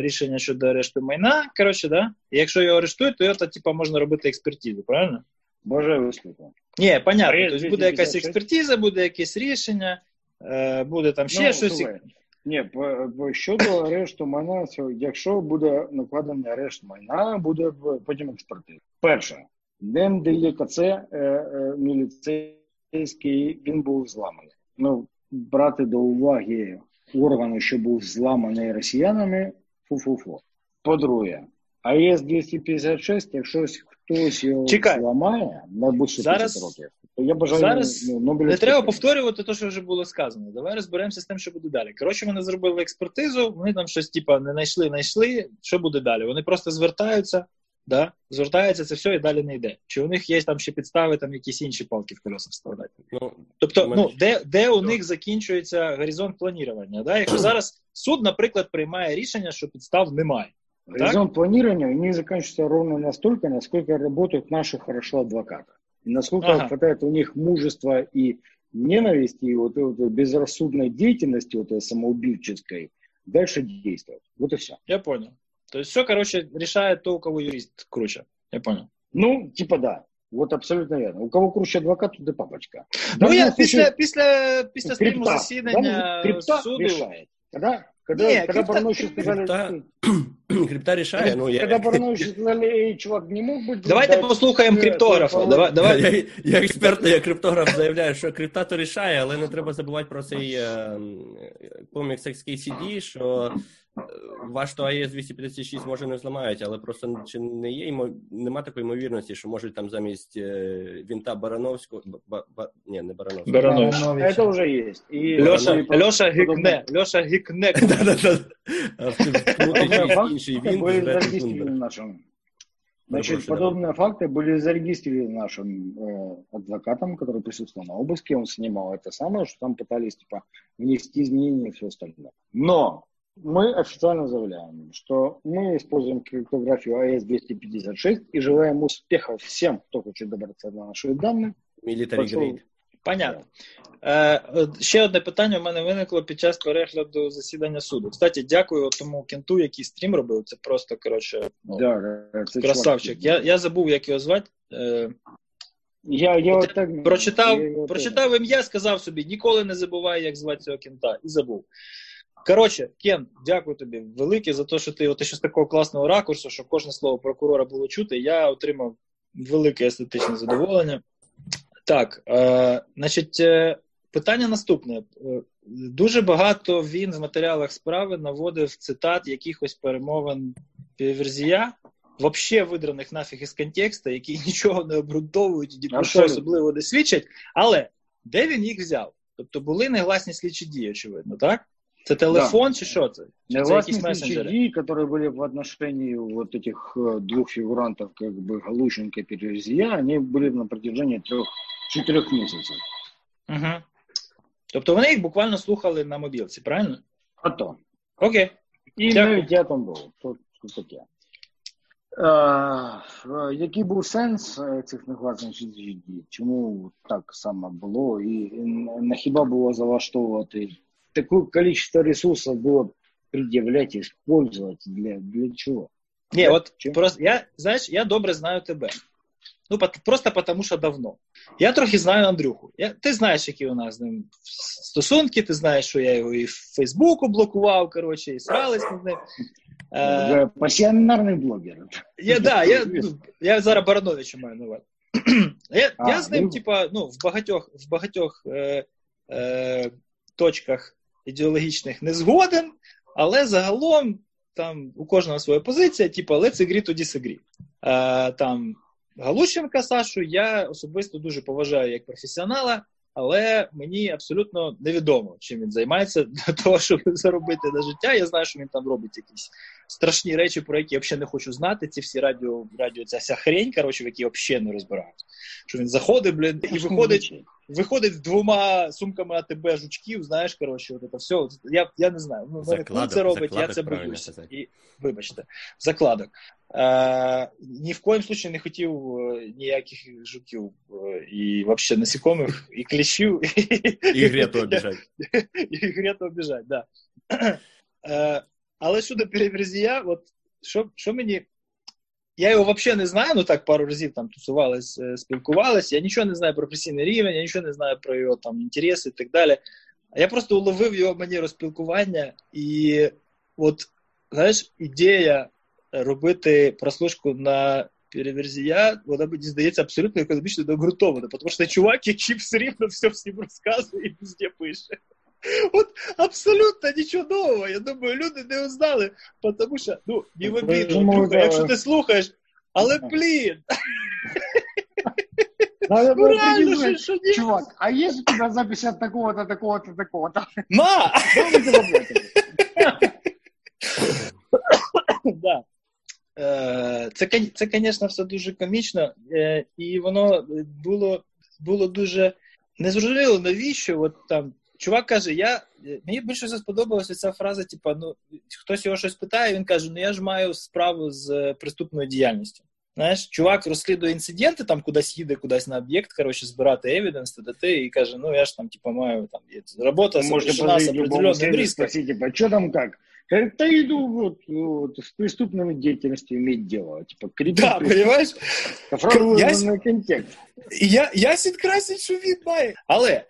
рішення щодо арешту майна, да? І якщо його арештують, то його, можна робити експертизу, правильно? Бажаю успіху. Ні, понятно. Тобто буде якась експертиза, буде якесь рішення, буде там ще щось. Ні, щодо арешту майна, якщо буде накладений арешт майна, буде потім експертиза. Перше, ДМДКЦ міліцейський, він був зламаний. Ну, брати до уваги органу, що був зламаний росіянами, фу-фу-фу. По-друге, AES-256, якщо хтось його зламає, мабуть, 50 років. Я бажаю, зараз не треба повторювати те, що вже було сказано. Давай розберемося з тим, що буде далі. Вони зробили експертизу, вони там щось не знайшли. Що буде далі? Вони просто звертаються, да? Звертаються, це все і далі не йде. Чи у них є там ще підстави, там якісь інші палки в колеса вставляти? Тобто, де у них закінчується горизонт планування? Да? Якщо зараз суд, наприклад, приймає рішення, що підстав немає. Горизонт планування, вони закінчуються ровно настільки, наскільки працюють наші хороші адвокати. И насколько хватает у них мужества и ненависти, и вот безрассудной деятельности, самоубийческой, дальше действовать. Вот и все. Я понял. То есть все, короче, решает то, у кого юрист круче. Я понял. Ну, типа да. Вот абсолютно верно. У кого круче адвокат, туди папочка. Ну, я після стріму засідання суду... Решает. Когда Барановичу сказали... Крипта решает. Когда Барановичу сказали, чувак, не мог быть... Давайте послухаємо криптографа. Давай. Я експерт, я криптограф, заявляю, що крипта то решає, але не треба забувати про цей комікс XKCD, що... Ваш AES-256 може не зламають, але просто чи не є, нема такої ймовірності, що можуть там замість винта Барановського, не Барановського. Баранович. Це вже є. І Льоша гікне. Інший винт. Були зарегистрированы в нашому. Значит, подобные факты были зарегистрированы нашим адвокатом, который присутствовал на обыске, он снимал это самое, что там пытались, типа, внести изменения и все остальное. Но мы официально заявляем, что мы используем криптографию AES-256 и желаем успехов всем, кто хочет добраться до наших данных. Military grade. Понятно. Ще одне питання у мене виникло під час перегляду засідання суду. Кстати, дякую тому кенту, який стрім робив. Це просто, коротше, красавчик. Я забув, як його звати. Прочитав ім'я, сказав собі, ніколи не забувай, як звати цього кента. І забув. Коротше, Кен, дякую тобі велике за те, що ти ще з такого класного ракурсу, що кожне слово прокурора було чути, я отримав велике естетичне задоволення. Так, значить, питання наступне. Дуже багато він в матеріалах справи наводив цитат якихось перемовин Перезія, вообще видраних нафіг із контексту, які нічого не обґрунтовують і про що особливо не свідчать, але де він їх взяв? Тобто були негласні слідчі дії, очевидно, так? Це телефон, да. Чи що це? Негласні слідчі дії, які були в отношении вот этих двух фігурантів, как бы Галущенко и Перезія, вони були на протяжении 3-4 місяців. Угу. Тобто вони їх буквально слухали на мобілці, правильно? А то. Окей. І навіть я там був. Таке. Який був сенс цих негласних слідчих дій? Чому так само було? І нахіба було залаштовувати... Такое количество ресурсов было предъявлять и использовать для чего? Не, вот просто я добре знаю тебе. Ну, просто потому що давно. Я трохи знаю Андрюху. Ти знаєш, які у нас з ним стосунки, ти знаєш, що я його і в Фейсбуку блокував, коротше, і срались над ним. Пасіонарний блогер. Я зараз Барановича маю на увазі. Я з ним, типа, ну, в багатьох точках ідеологічних не згоден, але загалом там у кожного своя позиція, типу, let's agree to disagree. Там Галущенка Сашу я особисто дуже поважаю як професіонала, але мені абсолютно невідомо, чим він займається для того, щоб заробити на життя. Я знаю, що він там робить якісь страшні речі, про які я взагалі не хочу знати. Ці всі радіо ця вся хрень, коротше, в якій я взагалі не розбираюся. Що він заходить, блядь, і виходить з 2 сумками АТБ жучків, знаєш, коротше, от це все. Я не знаю, хто це робить, я це боюся. І, вибачте, закладок. Ні в коїм случаї не хотів ніяких жуків і взагалі насікомих, і кліщів. І Грету обіжать. І Грету обіжать, так. Але щодо Перезія, от що мені... Я його взагалі не знаю, ну так пару разів там тусувались, спілкувались, я нічого не знаю про професійний рівень, я нічого не знаю про його там інтереси і так далі. Я просто уловив його манеру спілкування, і от, знаєш, ідея робити прослушку на Перезія, вона мені здається абсолютно економічно необґрунтована, тому що чувак, який все рівно все всім розказує і везде пише. От абсолютно нічого нового, я думаю, люди не узнали, тому що, ну, не в обіду, якщо ти слухаєш, але, блін, ну реально, що ні? Чувак, а є у тебе запись від такого-то, такого-то, такого-то? На! Да. Це, звісно, все дуже комічно, і воно було дуже незрозуміло, навіщо, от там, чувак каже, мені більше все сподобалася ця фраза, типу, ну, хтось його щось питає, він каже, ну, я ж маю справу з преступною діяльністю. Знаєш, чувак розслідує інциденти, там, кудись їде, кудись на об'єкт, коротше, збирати евіденс, т.д. і каже, ну, я ж там, типу, маю, там, робота, совершена з определенним риском. Спросіть, типу, що там, як? Как-то иду вот с преступными деятельностью иметь дело. Типа кредит. Да, понимаешь? Оформлений контекст. Ясен красить, що він має. Але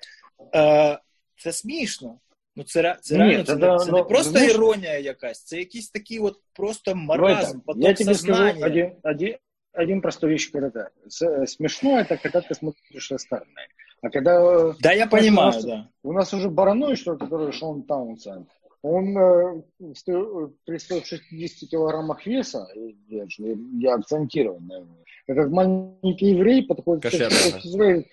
це смішно. Ну, це реально, це не просто іронія якась, це якийсь такий от просто маразм, поток сознання. Я тобі скажу один простую вещь, когда смешно, это когда ты смотришь со стороны. А когда... Да, я понимаю, да. У нас уже Баранович, который Шон Таунсенд, он при 160 килограммах веса, я акцентирован, наверное, этот маленький еврей подходит к Израилю.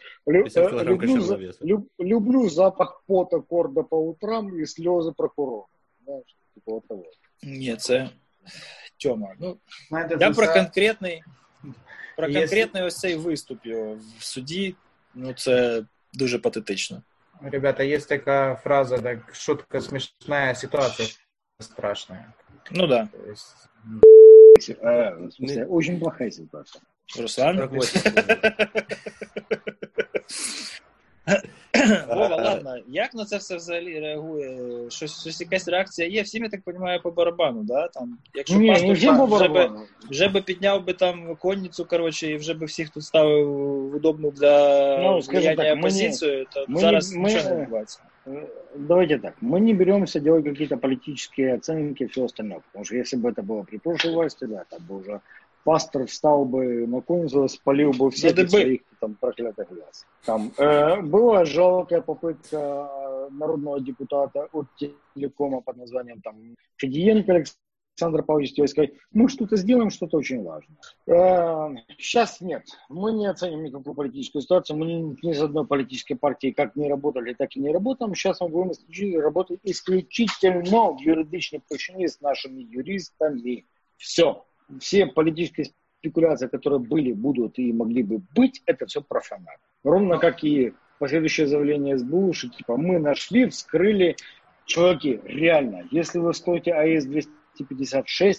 Люблю запах пота корда по утрам и слезы прокурора. Знаешь, типа вот того. Нет, це... Тьома, ну, я про конкретний ось цей виступ в суді, ну, це дуже патетично. Ребята, є така фраза, так, шутка смішна, ситуація страшна. Ну, да. Очень плохая ситуация. Руслан? Вова, ладно, як на це все взагалі реагує? Щось якась реакція є? Всім, я так розумію, по барабану, да? Там, якщо пастор вже би підняв би там конницю, коротше, і вже би всіх тут ставив в удобну для влияння позицію, то зараз нічого не відбувається. Давайте так, мы не беремся делать какие-то политические оценки и все остальное, потому что если бы это было при прошлой власти, да, там бы уже пастор встал бы на конзула, спалил бы всех своих там проклятых глаз. Там была жалкая попытка народного депутата от телекома под названием там Федієнко Олександр Павлович, сказать, мы что-то сделаем, что-то очень важное. Сейчас нет. Мы не оценим никакую политическую ситуацию, мы ни с одной политической партии как не работали, так и не работаем. Сейчас мы будем работать исключительно в юридичной площине с нашими юристами. Все. Все политические спекуляции, которые были, будут и могли бы быть, это все профанат. Ровно как и последующее заявление СБУ, что типа мы нашли, вскрыли. Чуваки, реально, если вы стоите AES-256,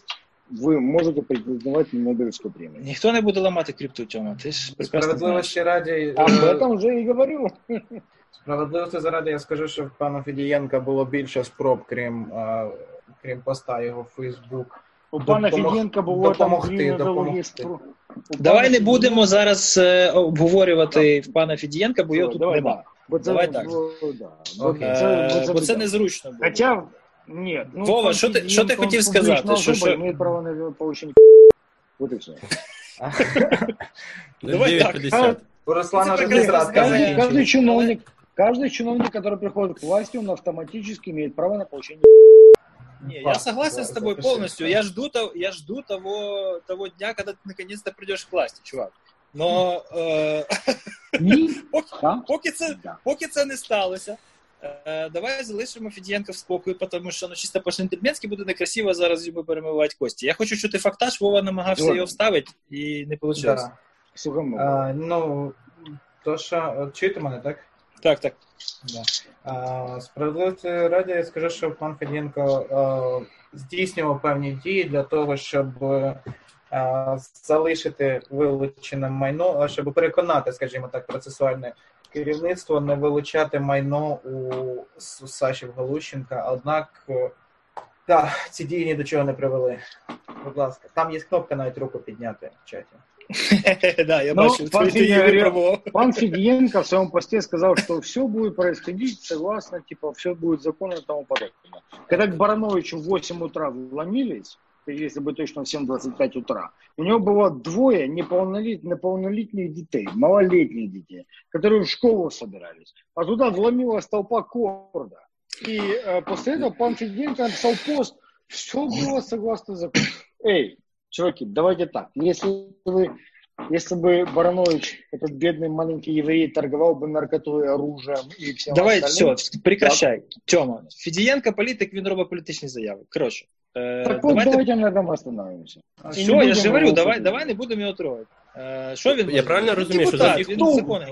ви можете претендувати на Нобелівську премію. Ніхто не буде ламати крипту, Тьома. Ти ж прекрасно справедливості раді... А об этом вже і говорю. Справедливості заради я скажу, що в пана Федієнка було більше спроб, крім поста його в Фейсбук. У пана Федієнка було там грінодології спроб. Давай не будемо зараз обговорювати в пана Федієнка, бо його тут нема. Давай так. Бо це незручно було. Хоча... Нет. Ну, Вова, что ты хотел сказать? Что имеет право на получение... Вот и все. Давай так. Руслан уже не раз. Каждый чиновник, который приходит к власти, он автоматически имеет право на получение... Не, я согласен с тобой полностью. Я жду того дня, когда ты наконец-то придешь к власти, чувак. Но... Поки це не сталося. Давай залишимо Федієнка в спокій, тому що ну, чисто по-шентерменськи буде некрасиво зараз йому перемивати кості. Я хочу чути фактаж, Вова намагався його вставити і не вийшло. Да. Ну, то що, чуєте мене, так? Так. Да. Справедливості раді, я скажу, що пан Федієнко здійснював певні дії для того, щоб залишити вилучене майно, щоб переконати, скажімо так, процесуальне керівництво не вилучати майно у Саші Галущенка, однак ці дії ні до чого не привели. Будь ласка, там є кнопка навіть руку підняти в чаті. Да, я бачив, пан Федієнко в своєму пості сказав, що все буде происходить, согласно, типа, все буде законно і тому подобное. Коли к Барановичу в 8 утра вломились, если бы точно в 7:25 утра, у него было двое неполнолетних детей, малолетних детей, которые в школу собирались. А туда вломилась толпа корда. И после этого пан Федієнко написал пост, все было согласно закону. Эй, чуваки, давайте так, если бы Баранович, этот бедный маленький еврей, торговал бы наркотой, оружием и всем давай остальным... Все, прекращай, да? Тёма. Федієнко політик, він робить політичні заяви. Короче. Так вот, давайте на этом остановимся. Все, я же говорю, давай не будем его трогать. Що він? Я правильно розумію, що за закони?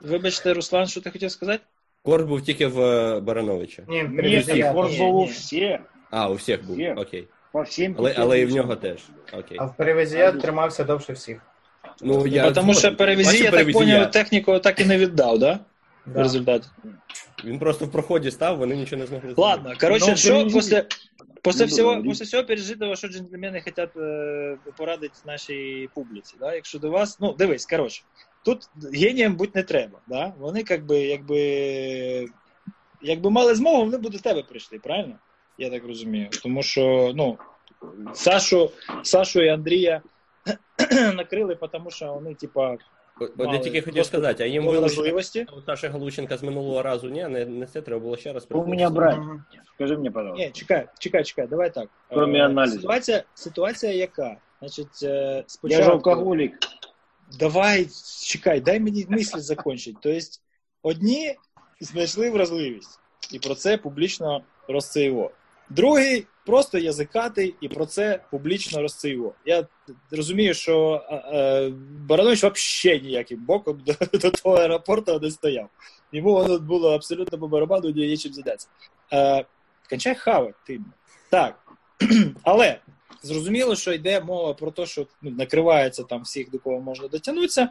Вибачте, Руслан, що ти хотів сказати? Корд був тільки в Барановича. Ні, корд був у всіх. А, у всіх був, окей. Але і в нього теж. Окей. А в Перезія тримався довше всіх. Ну, тому що Перезія, я так поняв, техніку так і не віддав, да? В результаті. Він просто в проході став, вони нічого не змогли. Ладно, короче, что после всего пережитого, що джентльмени хотят порадить нашій публіці, да? Якщо до вас, ну, дивись, короче, тут генієм бути не треба, да? Вони якби мали змогу, вони б до тебе прийшли, правильно? Я так розумію. Тому що, ну, Сашу і Андрія накрили, тому що вони, типа, я тільки хотів сказати, а їм вилучили Саша Галущенко з минулого разу, не це треба було ще раз прийти. У мене брать. Скажи мені, пожалуйста. Ні, чекай, давай так. Кроме аналізу. Ситуація яка? Значить, спочатку... Я ж алкоголік. Давай, чекай, дай мені мислі закінчити. Тобто, одні знайшли вразливість, і про це публічно розцеїво. Другий просто язикатий, і про це публічно розцеїво. Я розумію, що Баранович взагалі ніяким боком до того аеропорту не стояв. Йому воно було абсолютно по барабану, є чим зайдеться. Кончай хавать тим. Так. Але зрозуміло, що йде мова про те, що накривається там всіх, до кого можна дотягнутися.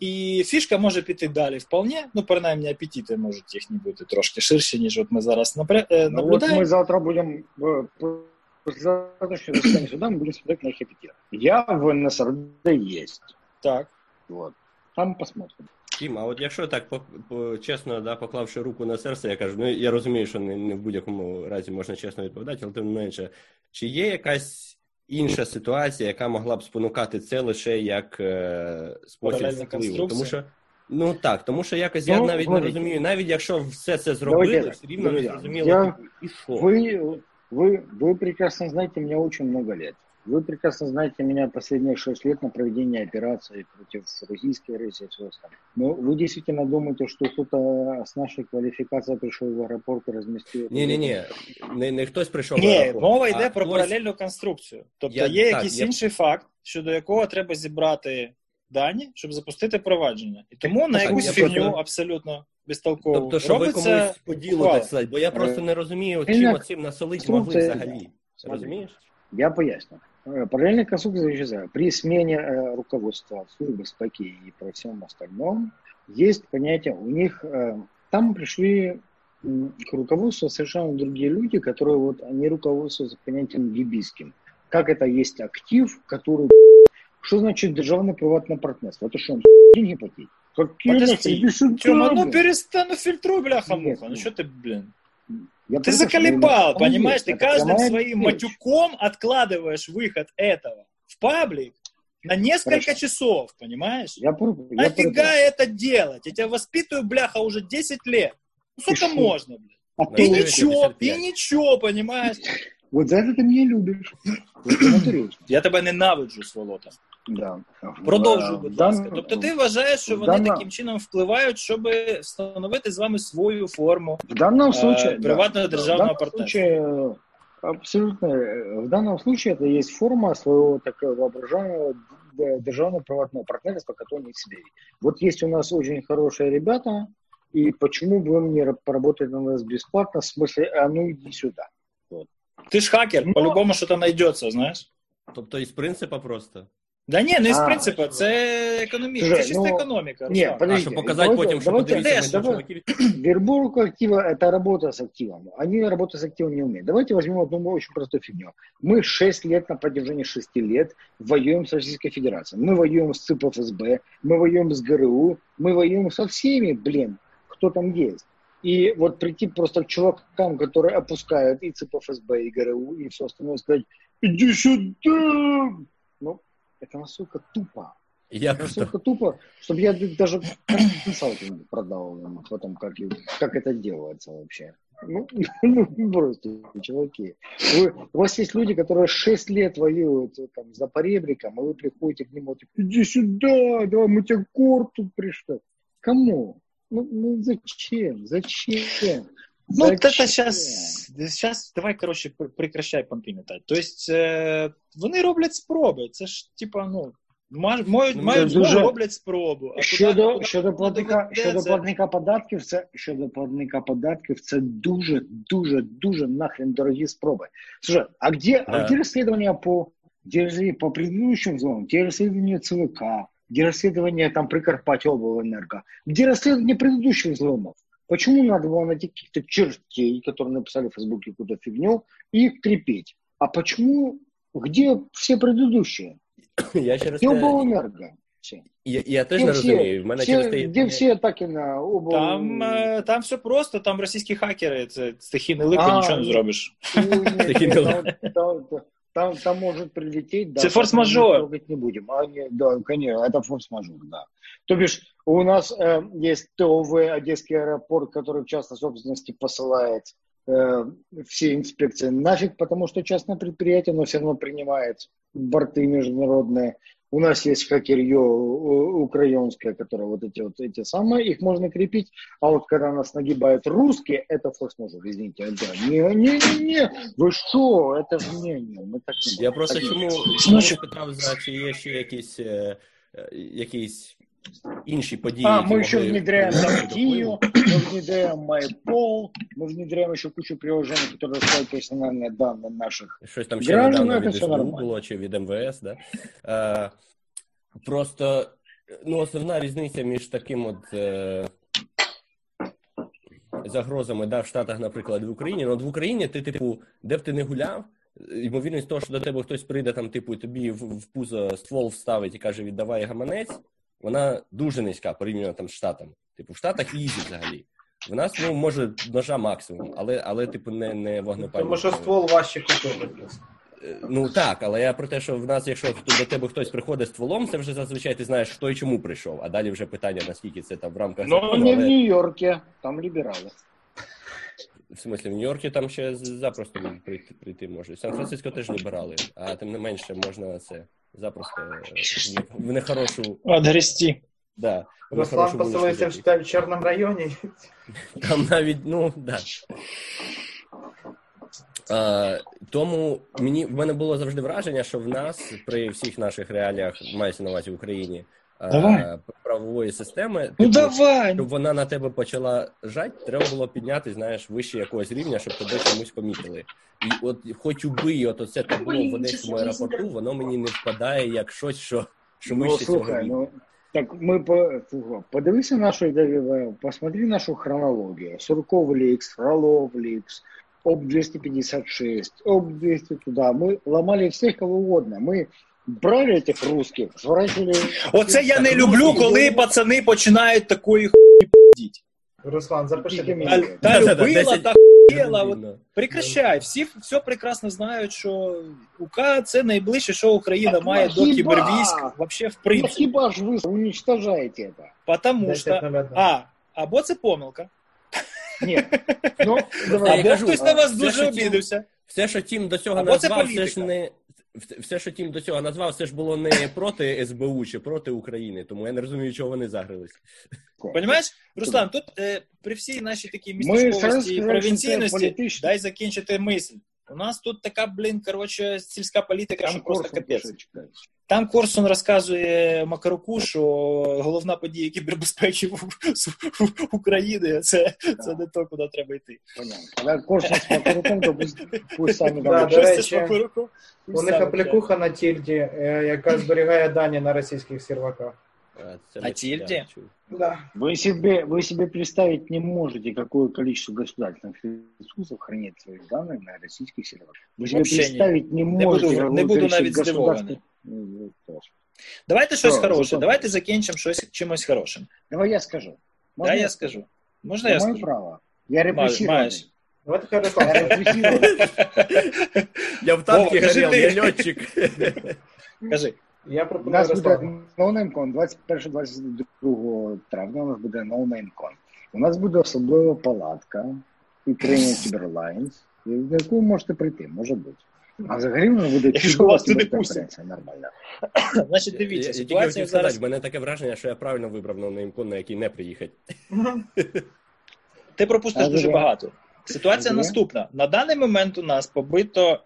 І фішка може піти далі вполне, ну, принаймні, апетити можуть їхні бути трошки ширші, ніж от ми зараз наблюдаємо. От ми завтра будемо, завтра, що застанемо сюди, ми будемо спитати на їх апетит. Я в НСРД єсть. Так. От. Там посмотримо. Тім, а от якщо так, чесно, да, поклавши руку на серце, я кажу, ну, я розумію, що не в будь-якому разі можна чесно відповідати, але тим не менше, чи є якась інша ситуація, яка могла б спонукати це лише як спосіб впливу. Тому що якось я навіть не розумію, навіть якщо все це зробили, все рівно не зрозуміло, і що. Ви прекрасно знаєте мене дуже багато років. Вы прекрасно знаете меня последние 6 лет на проведение операций против российской агрессии и всего остального. Но вы действительно думаете, что кто-то с нашей квалификацией пришел в аэропорт и разместил... Не хтось прийшов в аеропорт. Ні, мова йде про паралельну конструкцію. Тобто є якийсь інший факт, щодо якого треба зібрати дані, щоб запустити провадження. І тому на якусь фігню абсолютно... безтолково. Тобто, що ви комусь поділу, так сказати, бо я просто не розумію, чим оцим насолить могли взагалі. Розумієш? Я поясню. Параллельная конструкция заключается. При смене руководства службы СПК и про всем остальном есть понятие, у них там пришли к руководству совершенно другие люди, которые вот они руководствуются понятием гибийским. Как это есть актив, который... Что значит державно-приватное партнерство? Это что, он деньги платить? Подожди, Тёма, ну перестань, ну фильтруй, бляха-муха, ну что ты, блин... Ты заколебал, понимаешь? Ты каждым своим матюком откладываешь выход этого в паблик на несколько часов, понимаешь? Нафига это делать? Я тебя воспитываю, бляха, уже 10 лет. Ну, сколько можно, блядь? И ничего, понимаешь? Вот за это ты меня любишь. Я тебя ненавиджу, сволота. Да. Продовжуй, будь ласка. Тобто ти вважаєш, що вони таким чином впливають, щоб встановити з вами свою форму приватного державного партнерства? Абсолютно. В данном случае это есть форма своего такого воображаемого державно-приватного партнерства, которое они в себе видят. Вот есть у нас очень хорошие ребята, и почему бы им не поработать на нас бесплатно, в смысле, а ну иди сюда. Вот. Ты ж хакер, по-любому что-то найдется, знаешь? Тобто из принципа просто? Да ні, не з принципу, це економіка, це чиста економіка. Ні, подождите, показати потім, що подивіться. Вербовка актива – це робота з активом. Вони роботу з активом не вміють. Давайте візьмемо одну дуже просту фігню. Ми 6 лет, на протяжении 6 лет воюємо з Російською Федерацією. Ми воюємо з ЦИП ФСБ, ми воюємо з ГРУ, ми воюємо со всеми, блін, хто там є. И вот прийти просто к чувакам, которые опускают и ЦИП ФСБ, и ГРУ, и все остальное, сказать «Иди сюда!» Ну, это настолько тупо. Чтобы я даже консалтинг не продал вам в этом, как это делается вообще. Ну, просто, чуваки. У вас есть люди, которые 6 лет воюют там, за поребриком, а вы приходите к нему, типа, иди сюда, давай мы тебе корт тут пришли. Кому? Ну зачем? Ну, это сейчас давай, короче, прекращай понти метать. То есть, вони роблять спроби. Це ж, типа, ну, мають дуже... роблять спробу. А щодо платника податків, це дуже, дуже, дуже нахрен дорогі спроби. Слушай, а где розслідування по предыдущим зонам? Где розслідування ЦВК? Где расследование там Прикарпатья облэнерго, где расследование предыдущих взломов. Почему надо было найти каких-то чертей, которые написали в Фейсбуке какую-то фигню, и их крепить? А почему, где все предыдущие? Обленерго. Я теж не розумію. Де всі атаки на обл... Там все просто, там російські хакери, це стихійне лико, нічого не зробиш. Там можуть прилетіти, це форс-мажор. Не будемо. Це форс-мажор, да. То бишь, у нас є ТОВ Одеський аеропорт, який в частній собственності посилає все инспекции нафиг, потому что частное предприятие, но все равно принимает борты международные. У нас есть хакерье украинское, которое вот эти самые, их можно крепить. А вот когда нас нагибают русские, это форс-мажор, извините. Не, вы что? Это же не, мы так не можем. Я просто чому питав, чи є ще якісь інші події. Ми ще внедряємо Дартію, ми внедряємо MyPol, ми внедряємо ще кучу приложень, які розкладають персональні дані наших. Щось там ще недавно від СБУ було, чи від МВС, да? Просто, основна різниця між таким загрозами, да, в Штатах, наприклад, в Україні. В Україні ти, де б ти не гуляв, ймовірність того, що до тебе хтось прийде, там, тобі в пузо ствол вставить і каже, віддавай гаманець, вона дуже низька порівняно там з Штатами. В Штатах їзі взагалі. В нас, може, ножа максимум, але не вогнепальна. Тому що ствол важче купити. Так, але я про те, що в нас, якщо до тебе хтось приходить стволом, це вже зазвичай ти знаєш, хто і чому прийшов. А далі вже питання, наскільки це там в рамках... не в Нью-Йорку, там ліберали. В смислі, в Нью-Йорку там ще запросто прийти може. В Сан-Франциско теж ліберали, а тим не менше можна це... запросто в нехорошу... Отгрести. Да, Руслан поселився в Чорному районі. Там навіть, да. Тому в мене було завжди враження, що в нас, при всіх наших реаліях, мається на увазі в Україні, правової системи, щоб вона на тебе почала жать, треба було підняти, вище якогось рівня, щоб тебе чомусь помітили. І от хоч убий, оце табло в Одеському аеропорту, воно мені не впадає як щось, що вище цього рівня. Так ми подивися нашу, посмотри нашу хронологію. Сурков лікс, Фролов лікс, ОП-256, ОП-200 туди. Ми ламали всіх, кого угодно. Ми брали этих русских, зворачили... Оце я не люблю, коли пацани починають такої хуйні п***ть. Руслан, запиши мені. Та любила, та хуєла. Прекращай. Всі все прекрасно знають, що УК – це найближче, що Україна має до кібервійськ. Вообще, в принципі. Хіба ж ви уничтожаєте це? Потому що... Або це помилка. Ні. Або хтось на вас дуже обідався. Все, що Тім до цього назвав, все ж не... Все, що Тім до цього назвав, все ж було не проти СБУ чи проти України, тому я не розумію, чого вони загрились. Понимаєш, Руслан, тут при всій нашій такій містечковості і провінційності, дай закінчити мисль. У нас тут така, сільська політика, що просто капець. Там Корсун розказує Макаруку, що головна подія кібербезпеки в Україні, це не то, куди треба йти. Понятно. Корсун з Макаруком, то пусть самі дали. У них аплікуха на тільді, яка зберігає дані на російських серваках. На тільді? Да. Вы себе представить не можете, какое количество государственных ресурсов хранит свои данные на российских серверах. Вы себе вообще представить не можете. Не буду навіть здивований. Давайте щось хороше. Давайте закінчимо чимось хорошим. Давай я скажу. Можна? Да, я скажу. Можна я скажу? Моє право. Я репресирований. Вот я репресирований. Я в танке горел, я льотчик. Кажи. У нас буде ноунеймкон 21-22 травня, у нас буде ноунеймкон. У нас буде особлива палатка Ukrainian Кіберальянс, до якого можете прийти, може бути. А взагалі воно буде чудова кіберконференція, нормально. Значить, дивіться, ситуація зараз... У мене таке враження, що я правильно вибрав ноунеймкон, на який не приїхать. Ти пропустиш дуже багато. Ситуація наступна. На даний момент у нас побито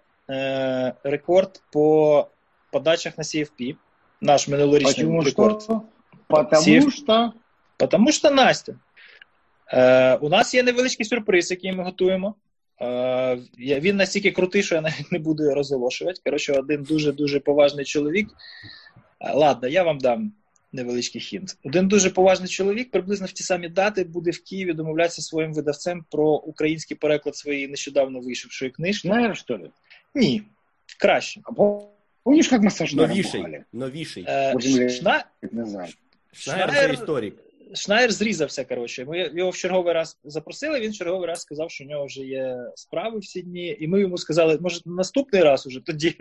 рекорд по подачах на CFP, наш минулорічний рекорд. Потому що, Настя, у нас є невеличкий сюрприз, який ми готуємо. Він настільки крутий, що я навіть не буду розголошувати. Коротше, один дуже-дуже поважний чоловік. Ладно, я вам дам невеличкий хінт. Один дуже поважний чоловік приблизно в ті самі дати буде в Києві домовлятися своїм видавцем про український переклад своєї нещодавно вийшовшої книжки. Шнайєр, що ли? Ні. Краще. Або, помніш, як ми з Шнайєром? Новіший. Шнайєр – історик. Шнайєр зрізався, коротше. Ми його в черговий раз запросили, він в черговий раз сказав, що в нього вже є справи всі дні. І ми йому сказали, може, наступний раз уже тоді.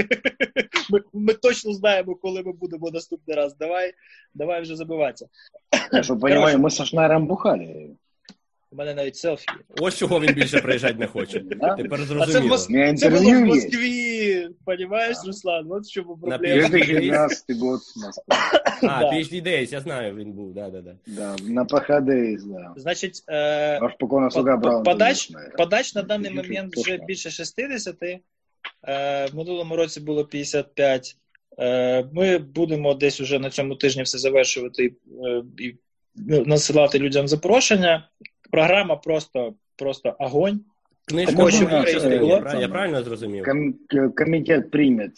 Ми точно знаємо, коли ми будемо наступний раз. Давай вже забиватися. Я ж розумію, ми з Шнайєром бухали. У мене навіть селфі. Ось чого він більше приїжджати не хоче. Тепер зрозуміло. Це було в Москві, розумієш, Руслан? От в чому проблема. На PhD год в Москві. А, PhD Days, я знаю, він був, да. На PhD Days, да. Значить, подач на даний момент вже більше 60, в минулому році було 55. Ми будемо десь уже на цьому тижні все завершувати і насилати людям запрошення. Програма просто огонь. Книжка я правильно зрозумів? Комітет прийме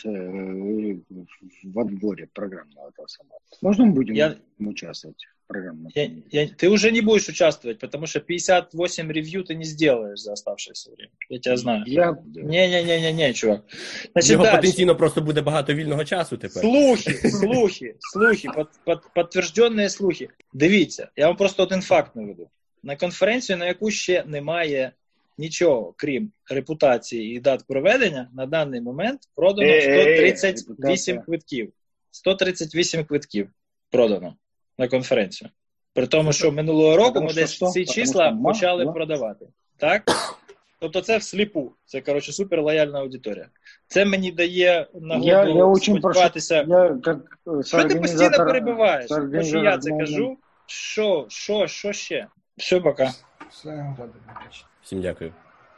в отборі програмного того самого. Можна ми будемо участвувати в програмі? Ти вже не будеш участвувати, тому що 58 рев'ю ти не зробиш за оставшееся время. Я тебе знаю. Ні, чувак. Його потенційно просто буде багато вільного часу тепер. Слухи, підтверджені слухи. Дивіться, я вам просто один факт наведу. На конференцію, на яку ще немає нічого, крім репутації і дат проведення, на даний момент продано 138 квитків. 138 квитків продано на конференцію. При тому, що минулого року ми десь ці числа почали продавати. Так? Тобто це всліпу. Це, коротше, супер лояльна аудиторія. Це мені дає нагоду сподіватися. Що ти постійно перебиваєш? Тому що я це кажу. Що ще? Все, пока. Всім дякую.